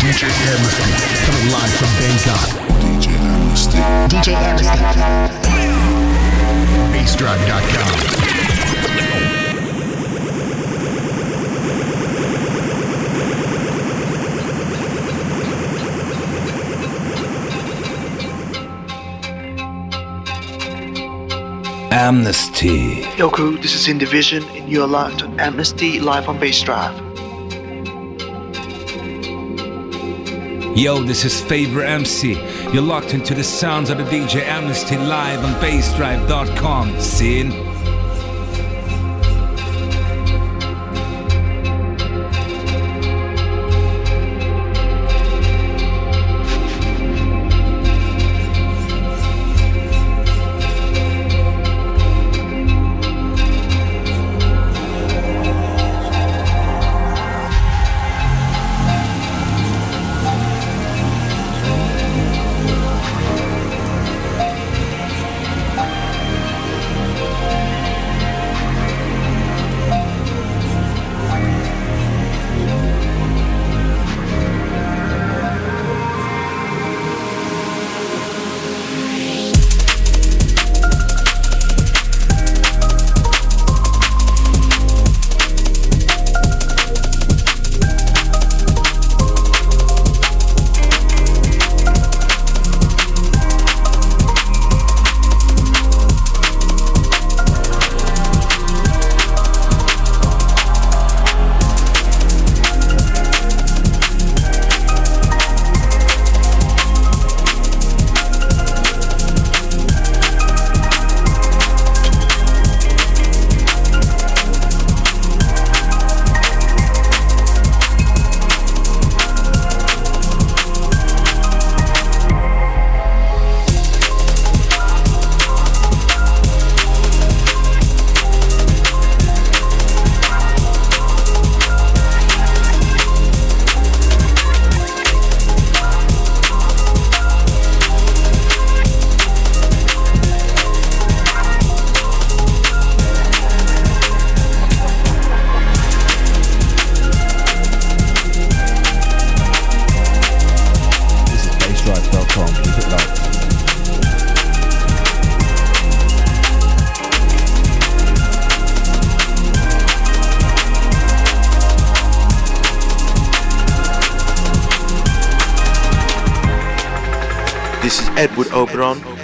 DJ Amnesty, coming live from Bangkok. DJ Amnesty. DJ Amnesty. BassDrive.com. Amnesty. Yo crew, this is Indivision and you're locked on Amnesty live on BassDrive. Yo, this is Faber MC. You're locked into the sounds of the DJ Amnesty live on BassDrive.com. Scene.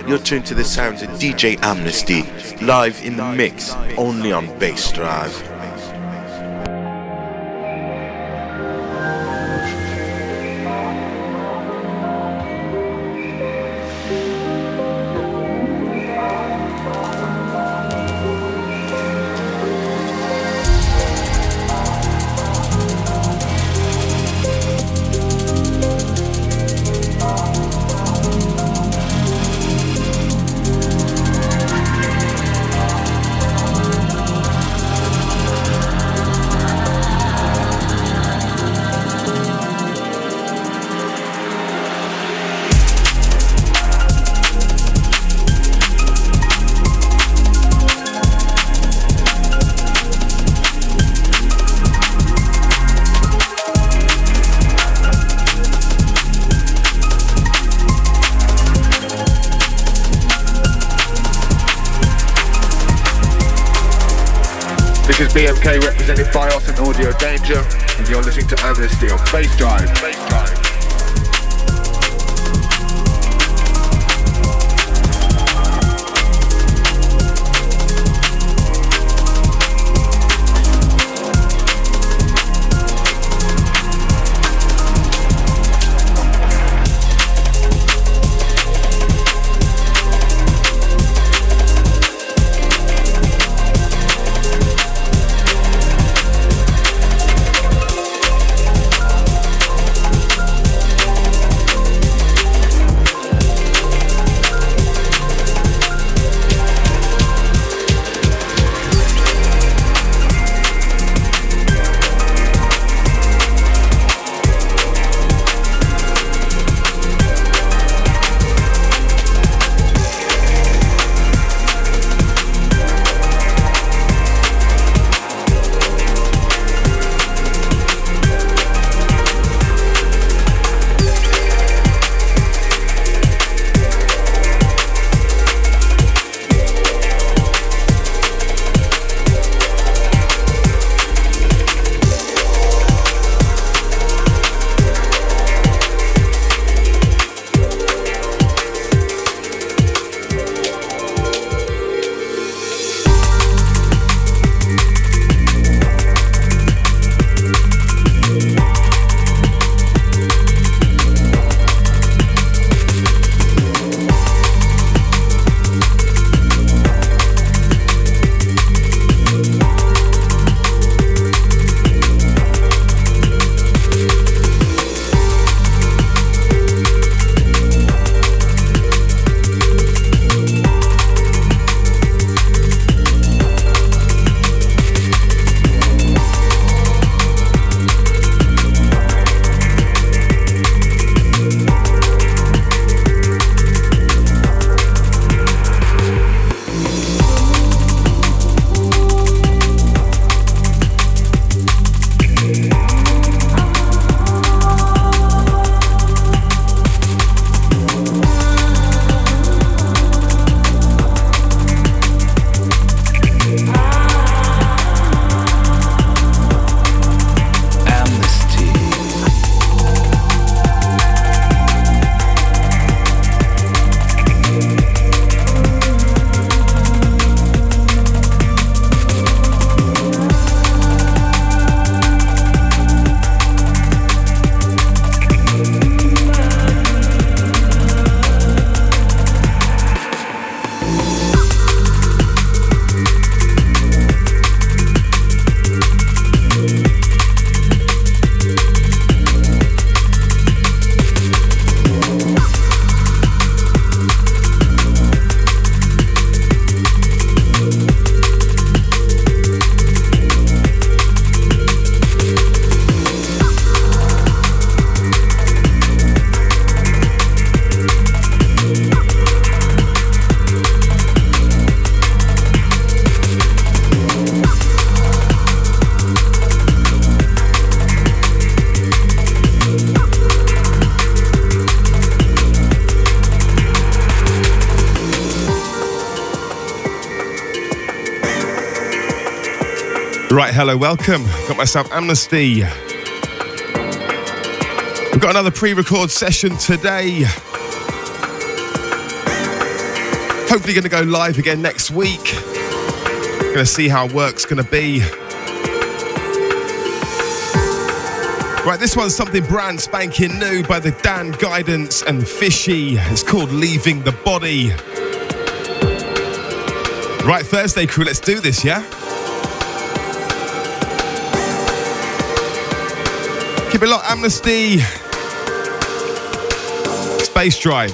You're tuned to the sounds of DJ Amnesty, live in the mix, only on BassDrive. BMK represented by us in Audio Danger, and you're listening to Amnesty on BassDrive. Right, hello, welcome. Got myself Amnesty. We've got another pre-record session today. Hopefully going to go live again next week. Going to see how work's going to be. Right, this one's something brand spanking new by the Dan Guidance and Fishy. It's called Leaving the Body. Right, Thursday crew, let's do this, yeah? Keep it locked, Amnesty. It's BassDrive.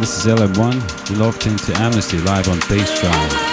This is LM1, you're locked into Amnesty live on BassDrive.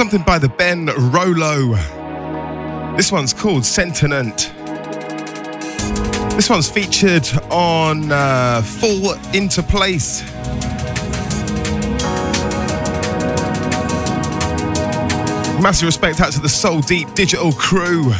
something by the Ben Rolo. This one's called Sentient. This one's featured on Fall Into Place. Massive respect out to the Soul Deep Digital crew.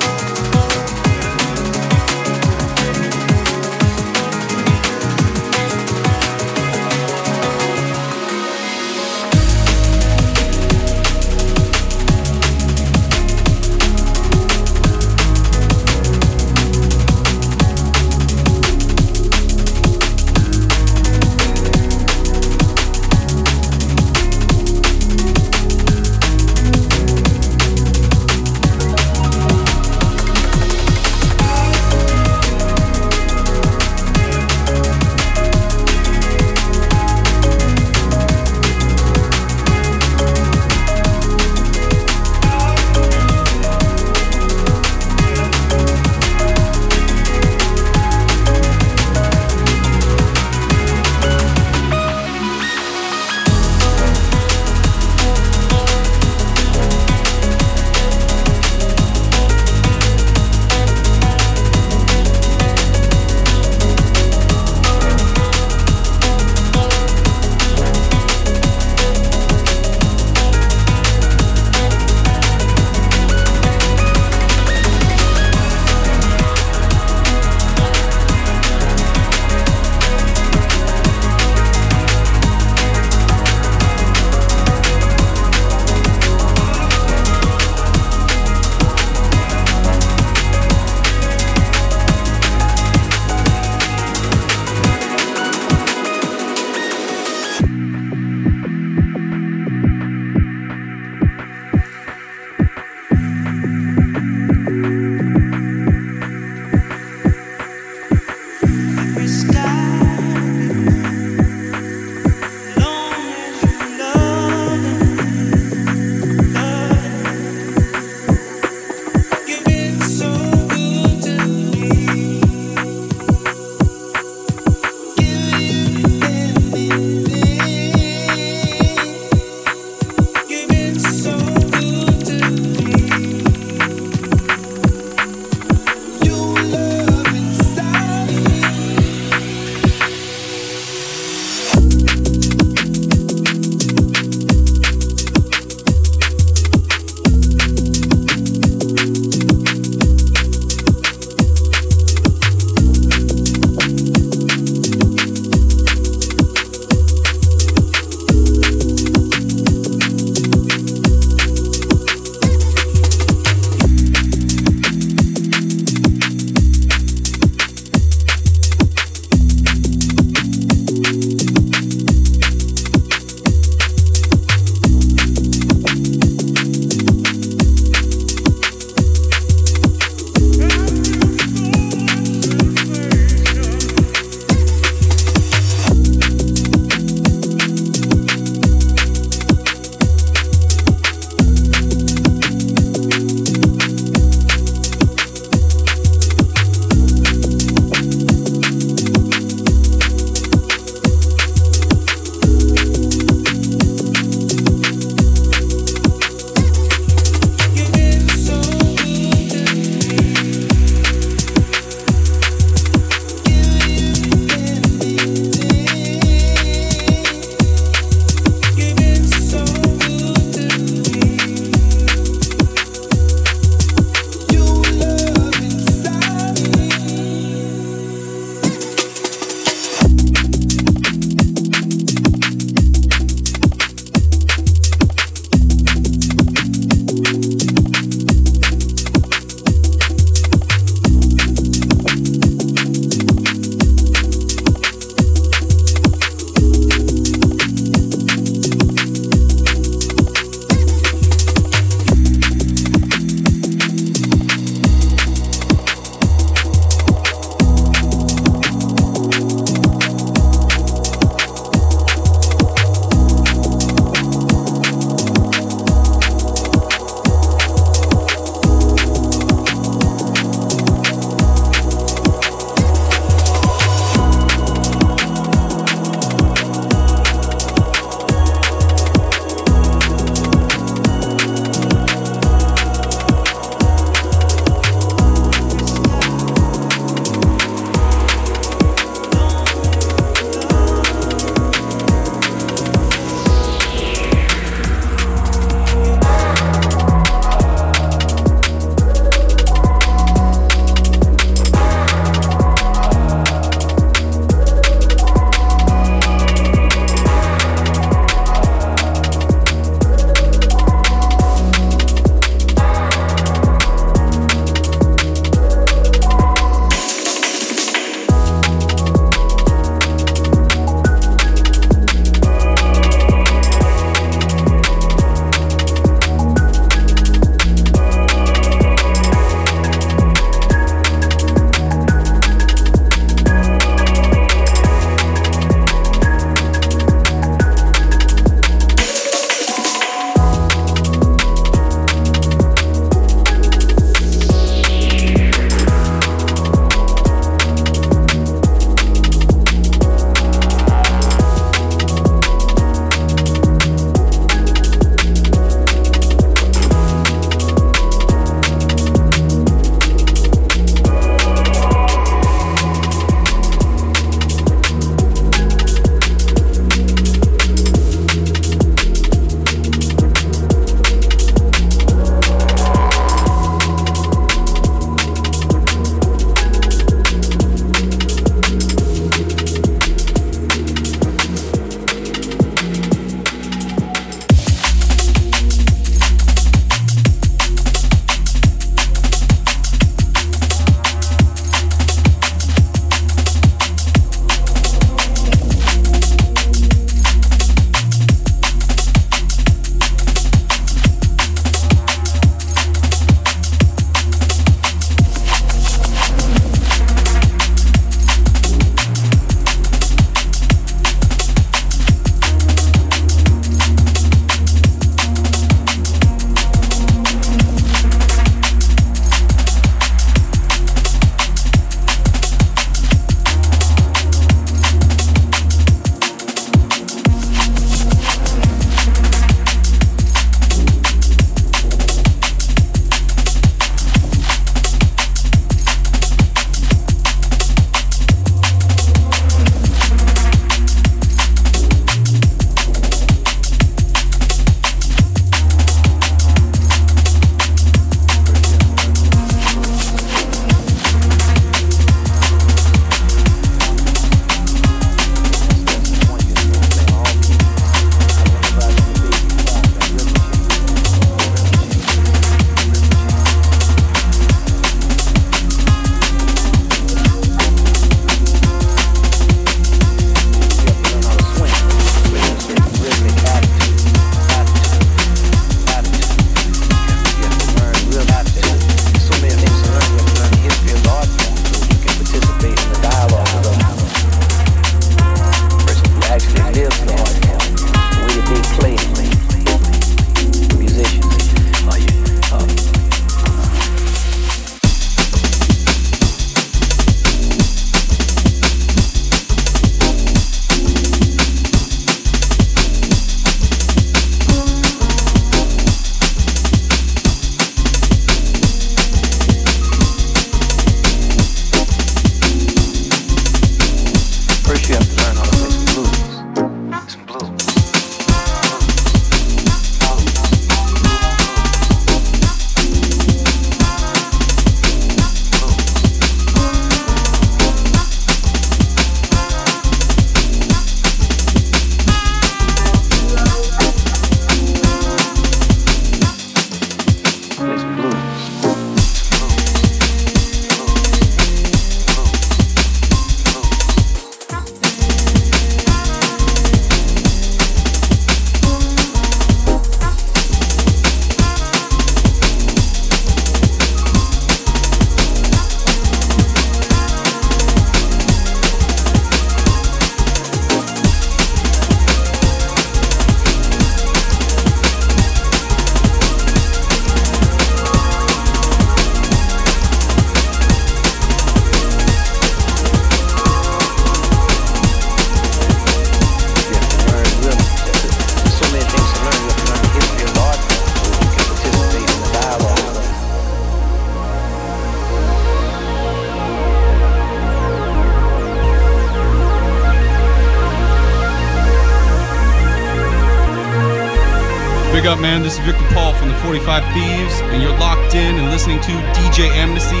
up, man? This is Victor Paul from the 45 Thieves, and you're locked in and listening to DJ Amnesty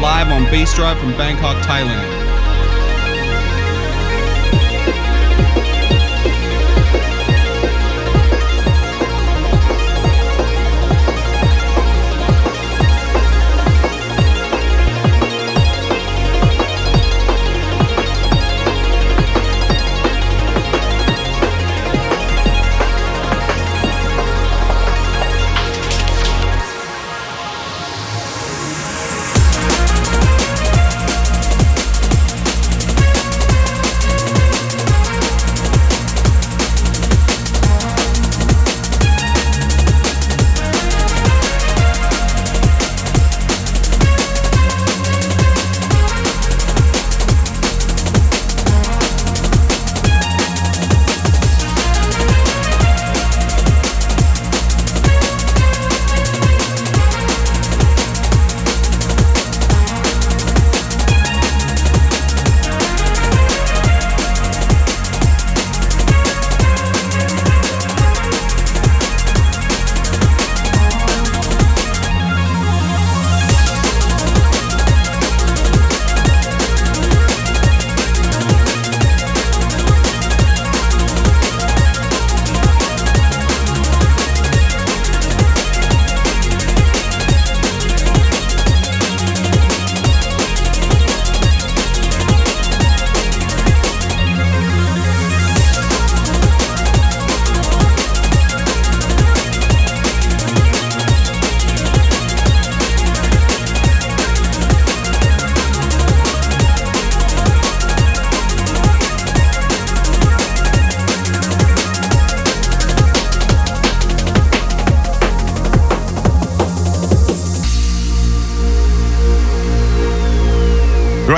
live on BassDrive from Bangkok, Thailand.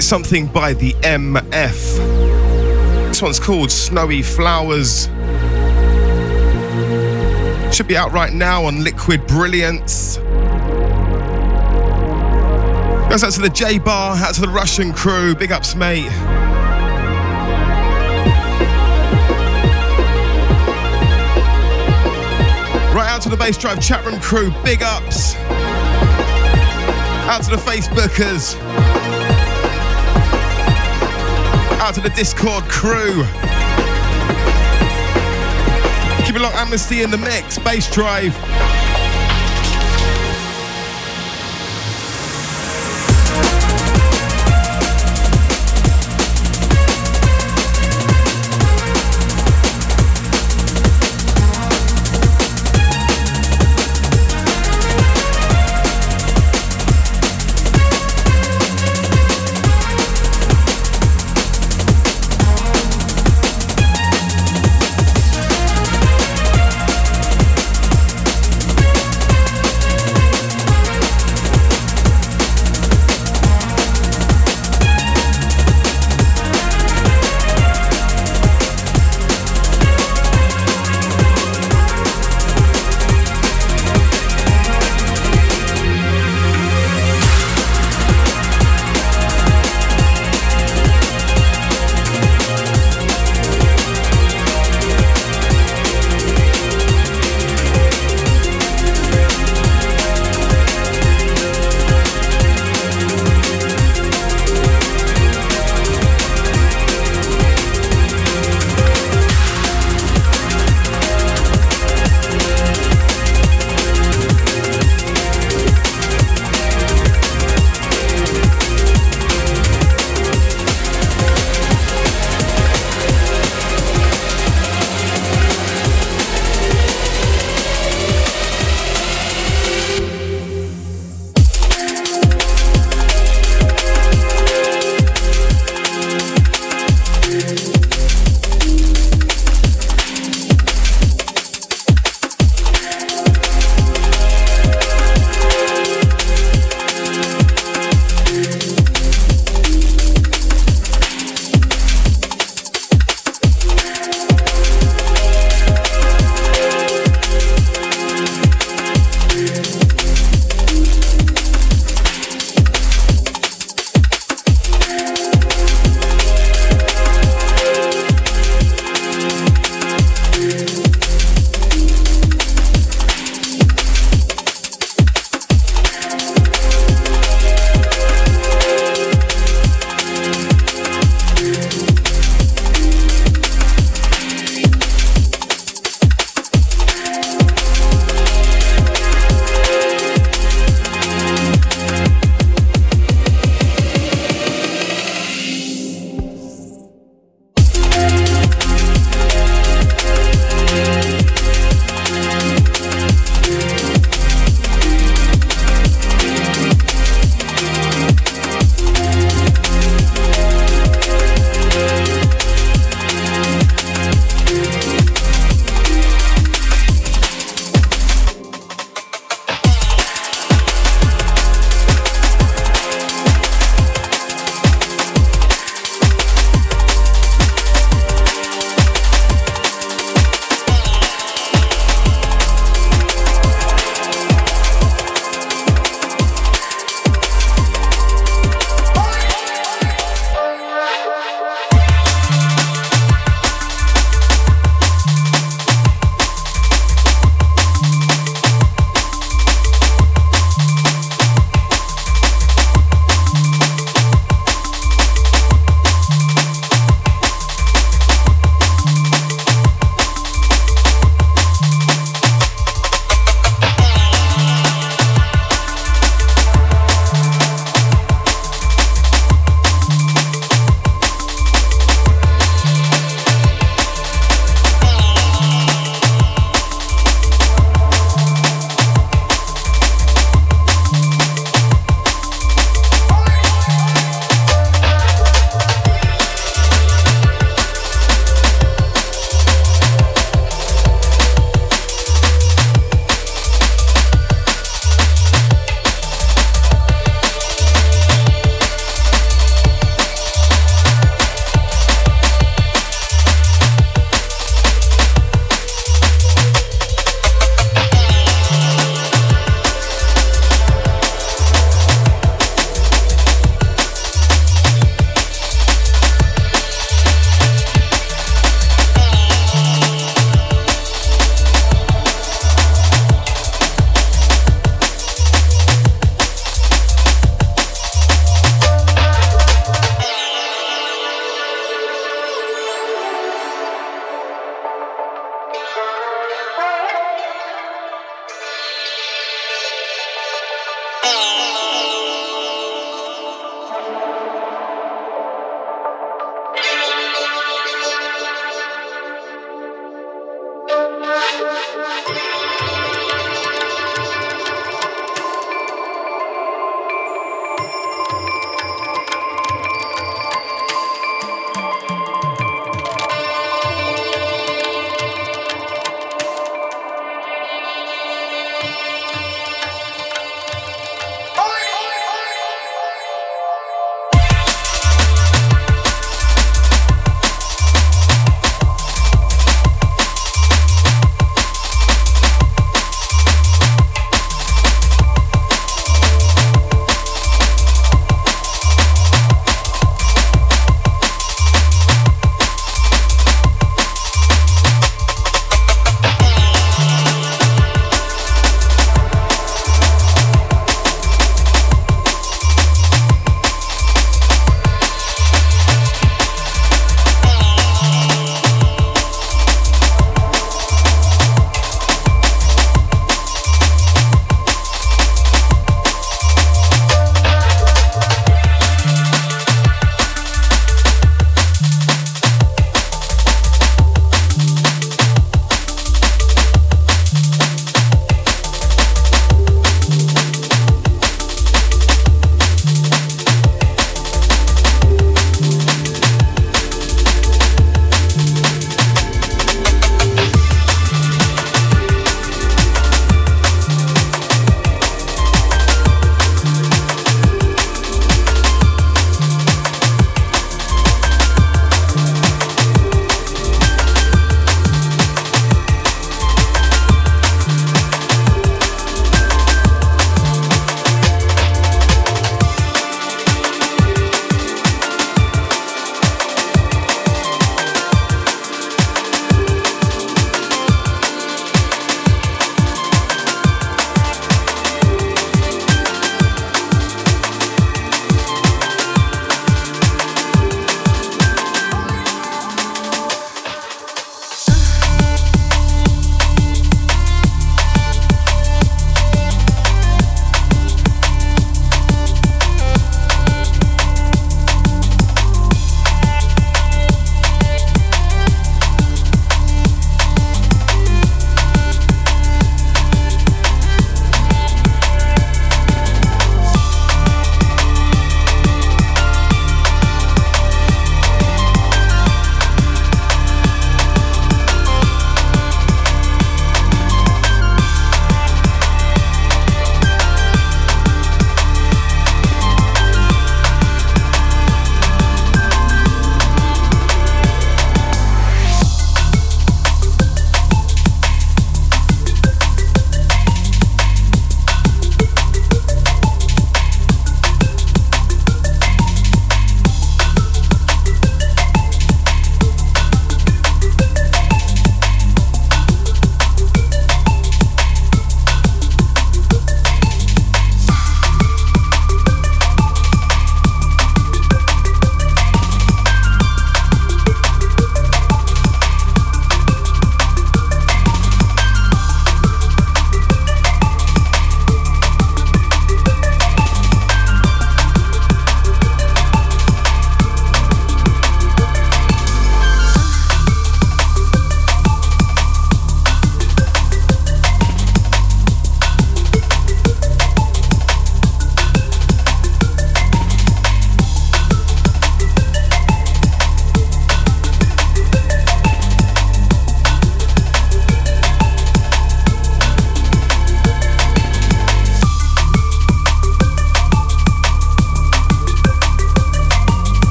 Something by the MF. This one's called Snowy Flowers. Should be out right now on Liquid Brilliance. Goes out to the J-Bar, out to the Russian crew. Big ups, mate. Right out to the BassDrive chatroom crew. Big ups. Out to the Facebookers. Out to the Discord crew. Keep it locked, Amnesty in the mix, BassDrive.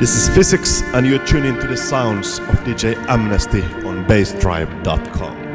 This is Physics, and you're tuning to the sounds of DJ Amnesty on BassDrive.com.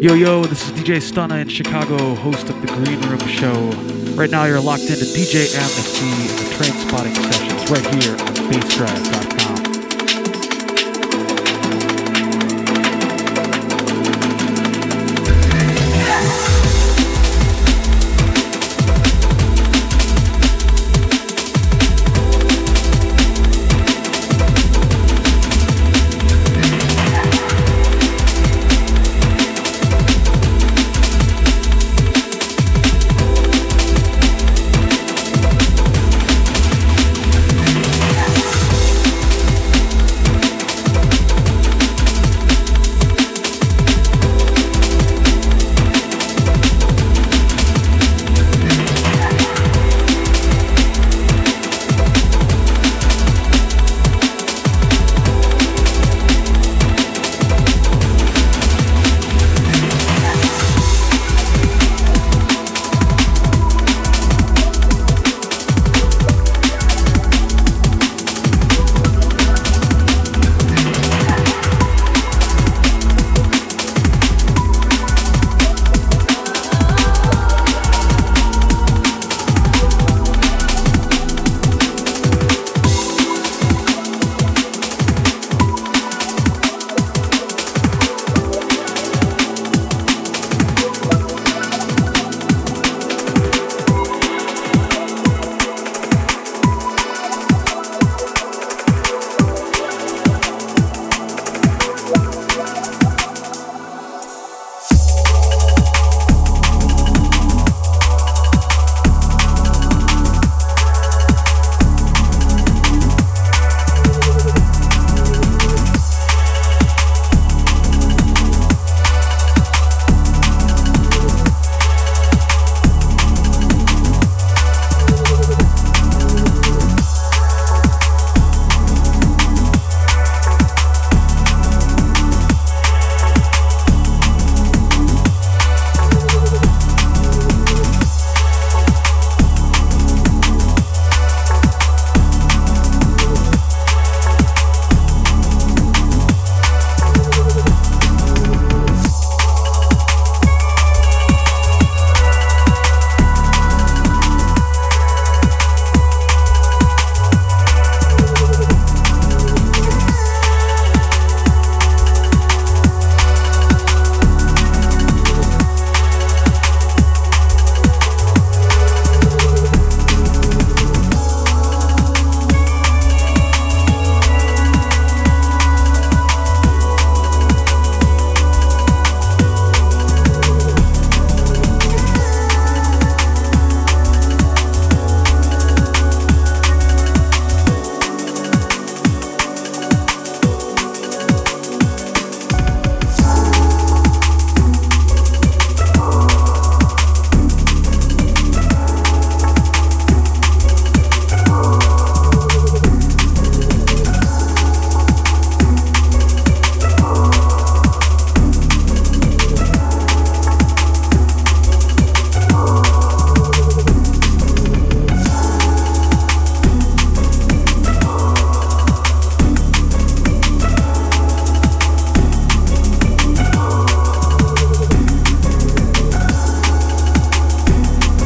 Yo, yo, this is DJ Stunna in Chicago, host of the Green Room Show. Right now you're locked into DJ Amnesty and the Trainspotting Sessions right here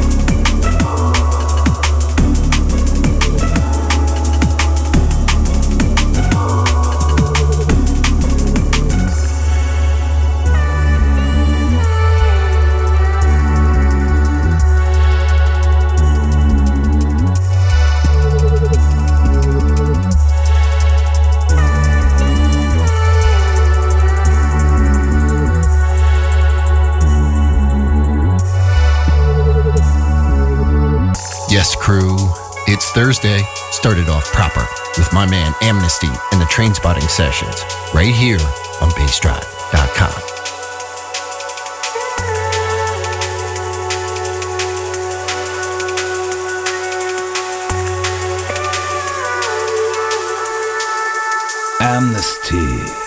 on BassDrive.com. Thursday started off proper with my man Amnesty and the Trainspotting Sessions right here on BassDrive.com. Amnesty.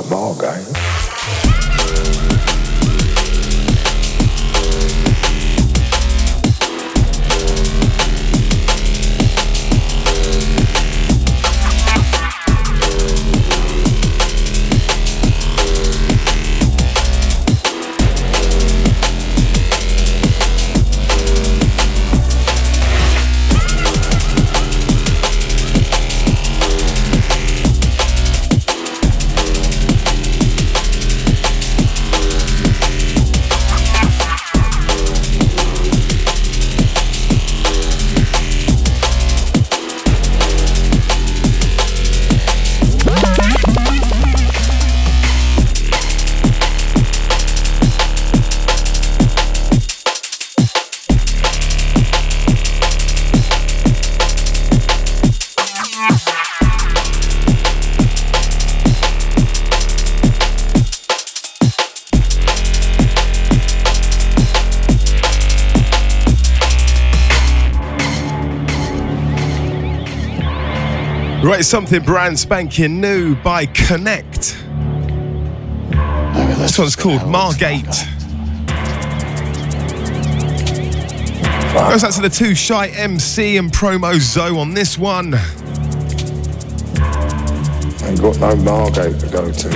fly ball, guys. Right, something brand spanking new by Connect. This one's called Margate. Goes out to the two Shy MC and Promo Zoe on this one. Ain't got no Margate to go to.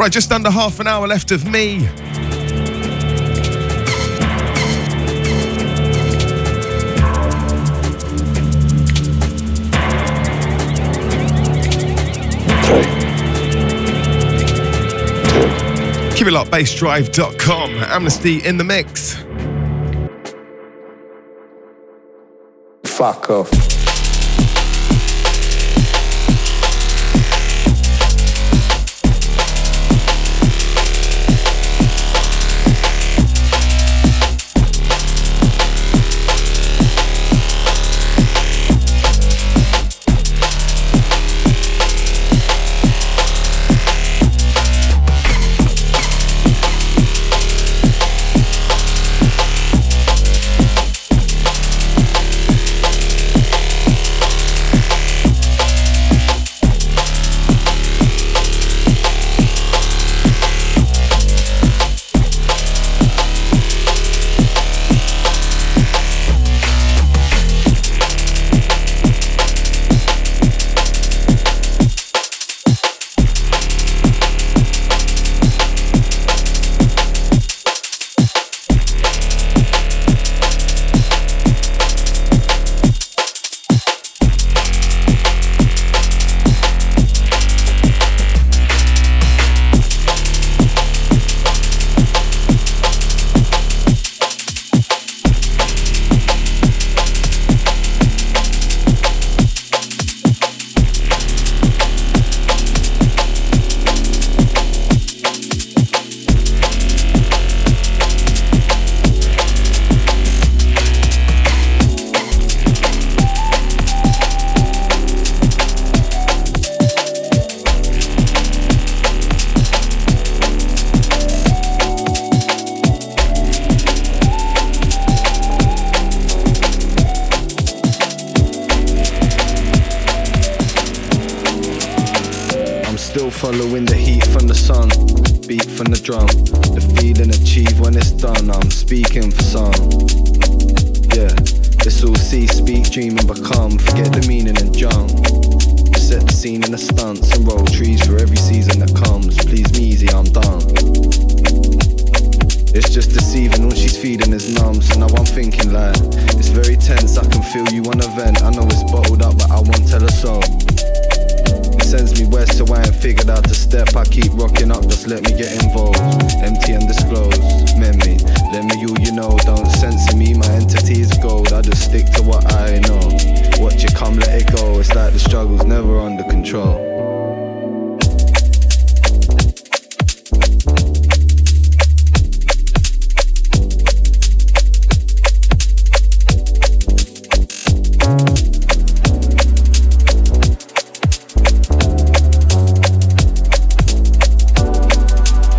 Right, just under half an hour left of me. Keep it locked, BassDrive.com, Amnesty in the mix. Fuck off.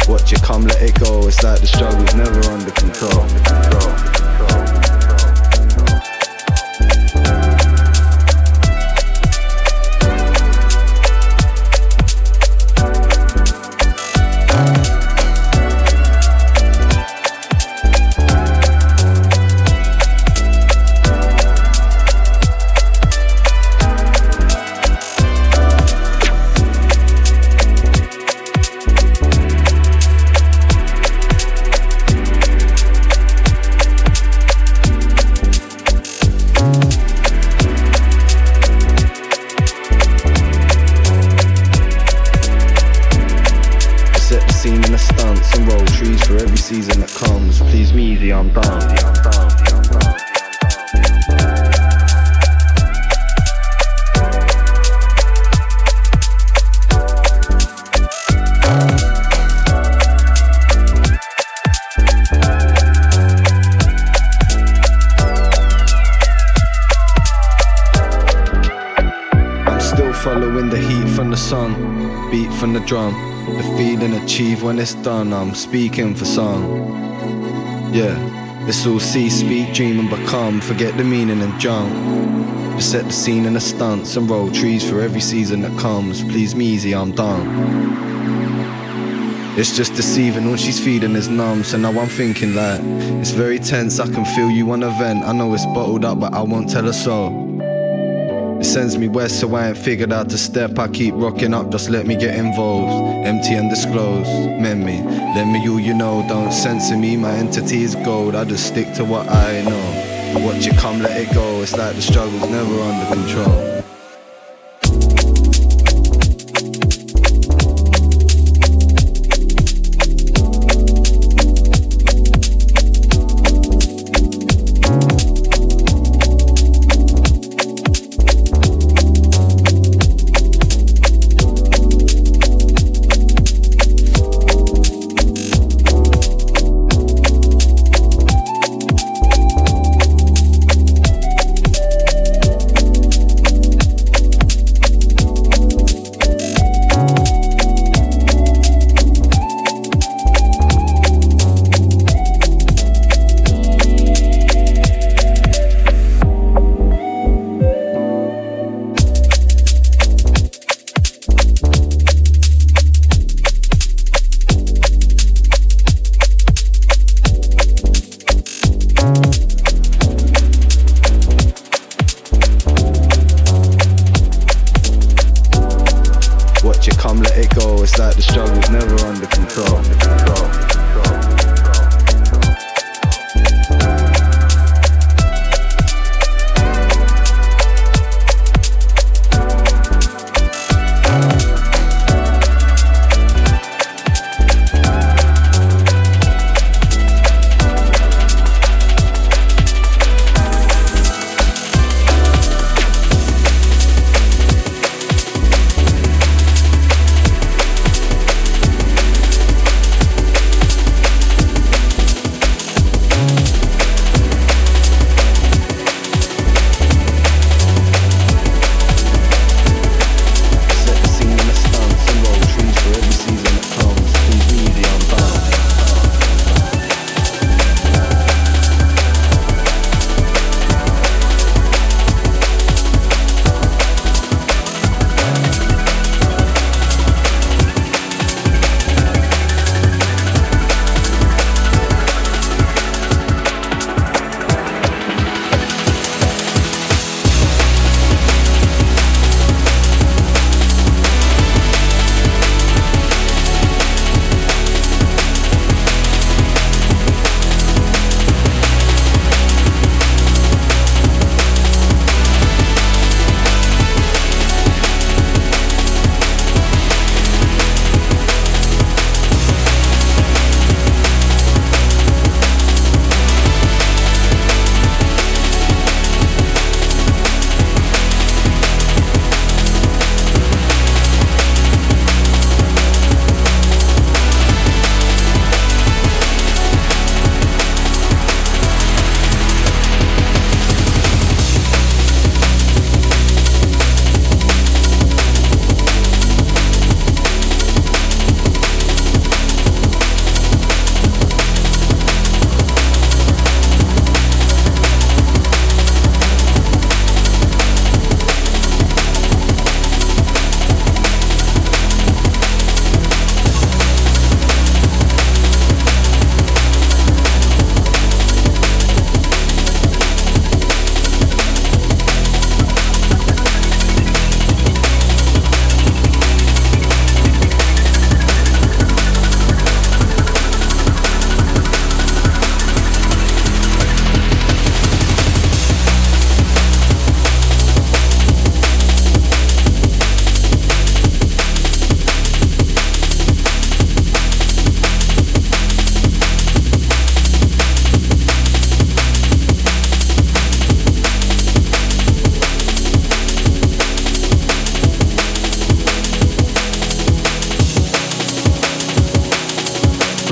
Watch it come, let it go. It's like the struggle's never under control. the heat from the sun, beat from the drum. The feeling achieved when it's done, I'm speaking for song. Yeah, it's all see, speak, dream and become. Forget the meaning and jump. Just set the scene and the stunts and roll trees for every season that comes. Please me easy, I'm done. It's just deceiving, all she's feeding is numb. So now I'm thinking like, it's very tense, I can feel you on a vent. I know it's bottled up but I won't tell her so. It sends me west so I ain't figured out the step. I keep rocking up, just let me get involved. Empty and disclosed, mend me, lend me all you know. Don't censor me, my entity is gold. I just stick to what I know. Watch it come, let it go. It's like the struggle's never under control.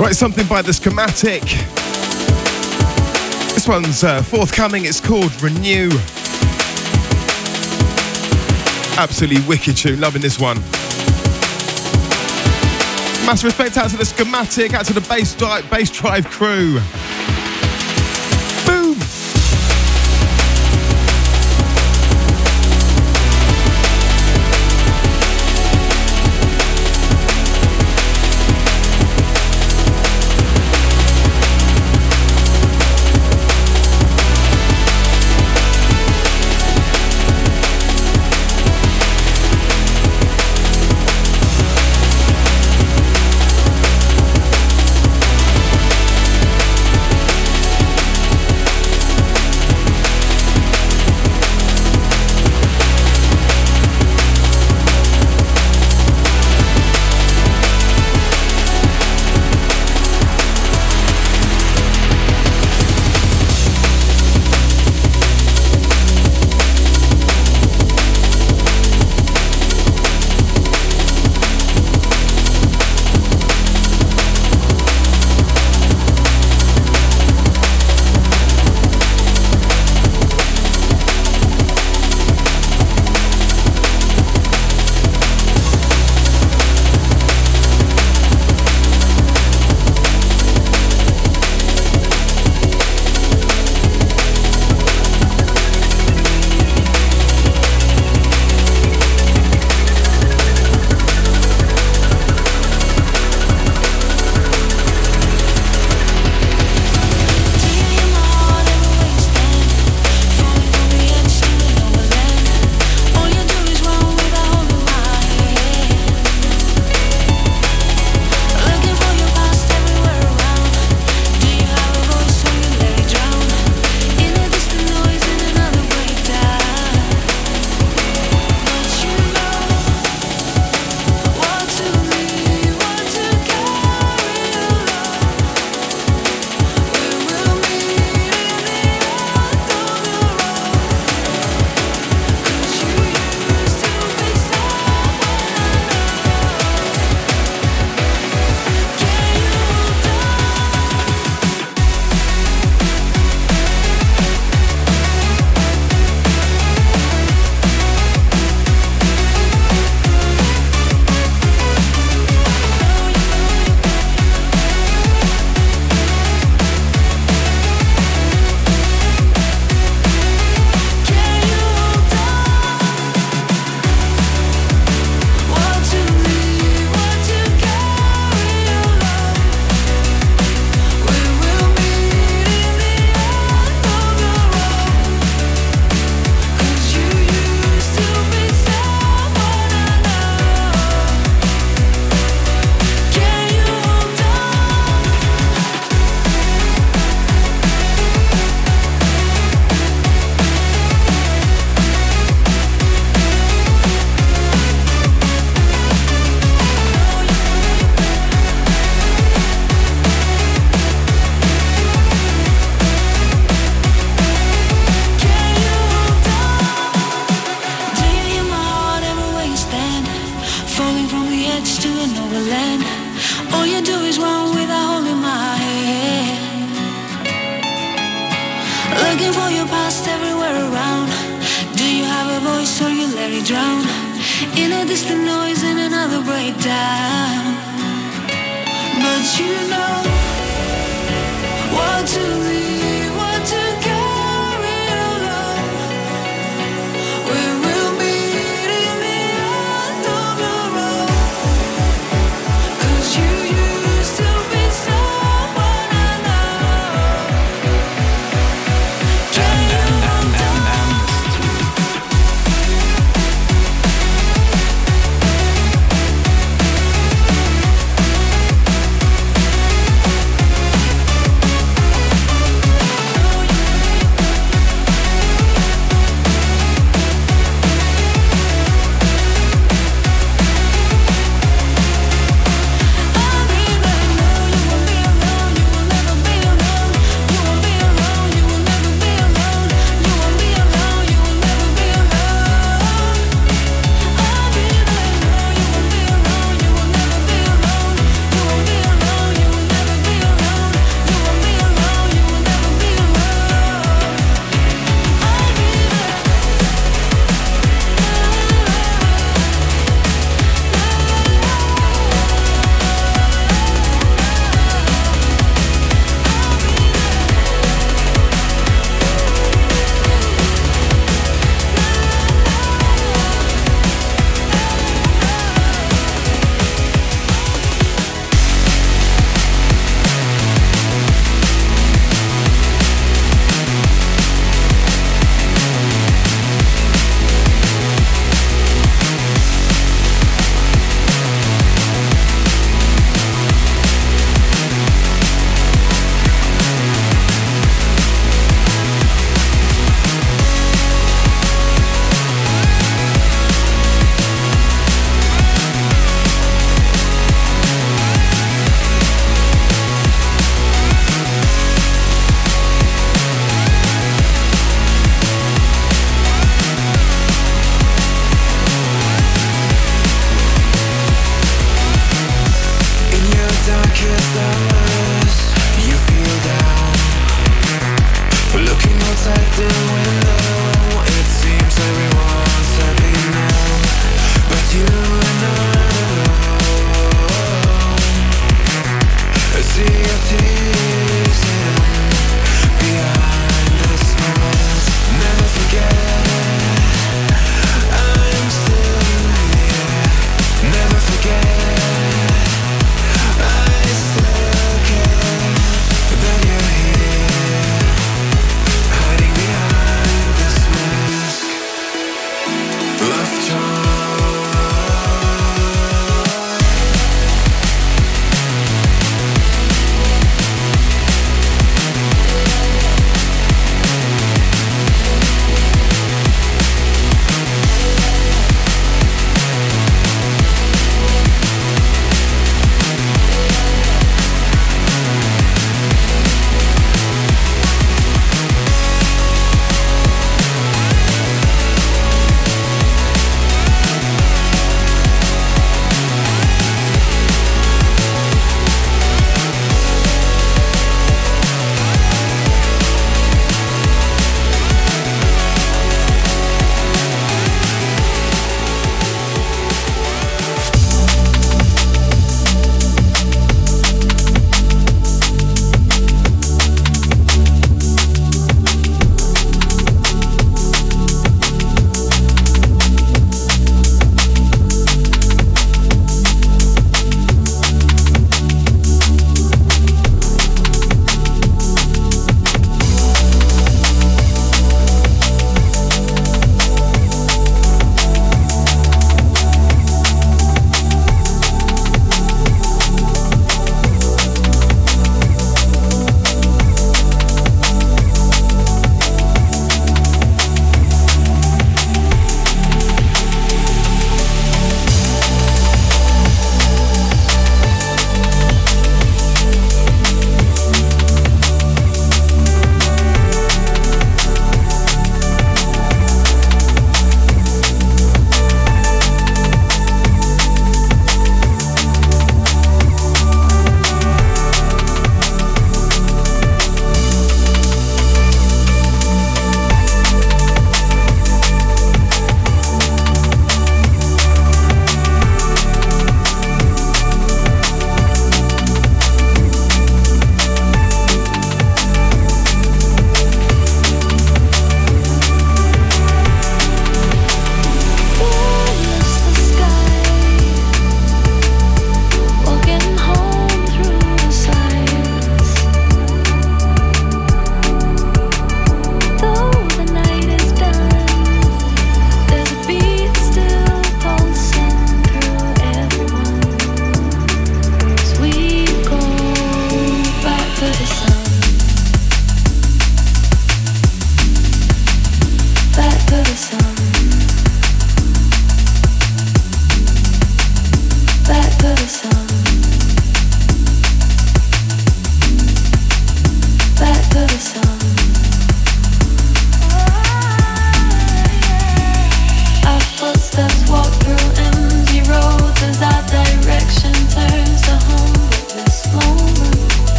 Right, something by The Schematic. This one's forthcoming, it's called Renew. Absolutely wicked tune, loving this one. Massive respect out to the Schematic, out to the BassDrive crew. Boom!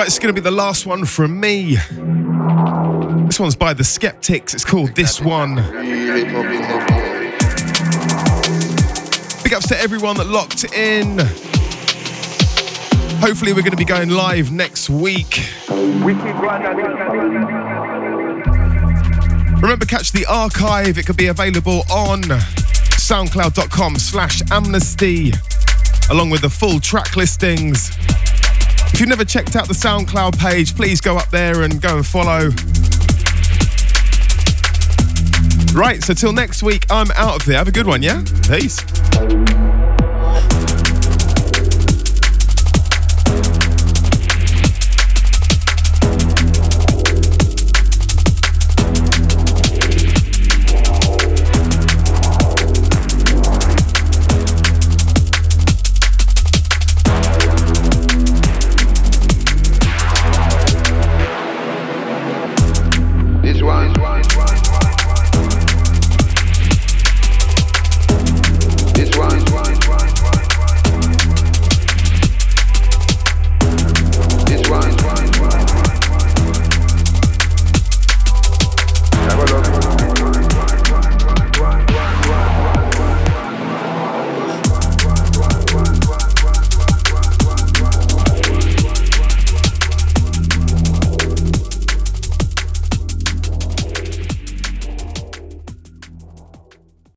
It's going to be the last one from me. This one's by the Skeptics. It's called This One. Big ups to everyone that locked in. Hopefully we're going to be going live next week. Remember, catch the archive. It could be available on soundcloud.com/amnesty, along with the full track listings. If you've never checked out the SoundCloud page, please go up there and go and follow. Right, so till next week, I'm out of there. Have a good one, yeah? Peace.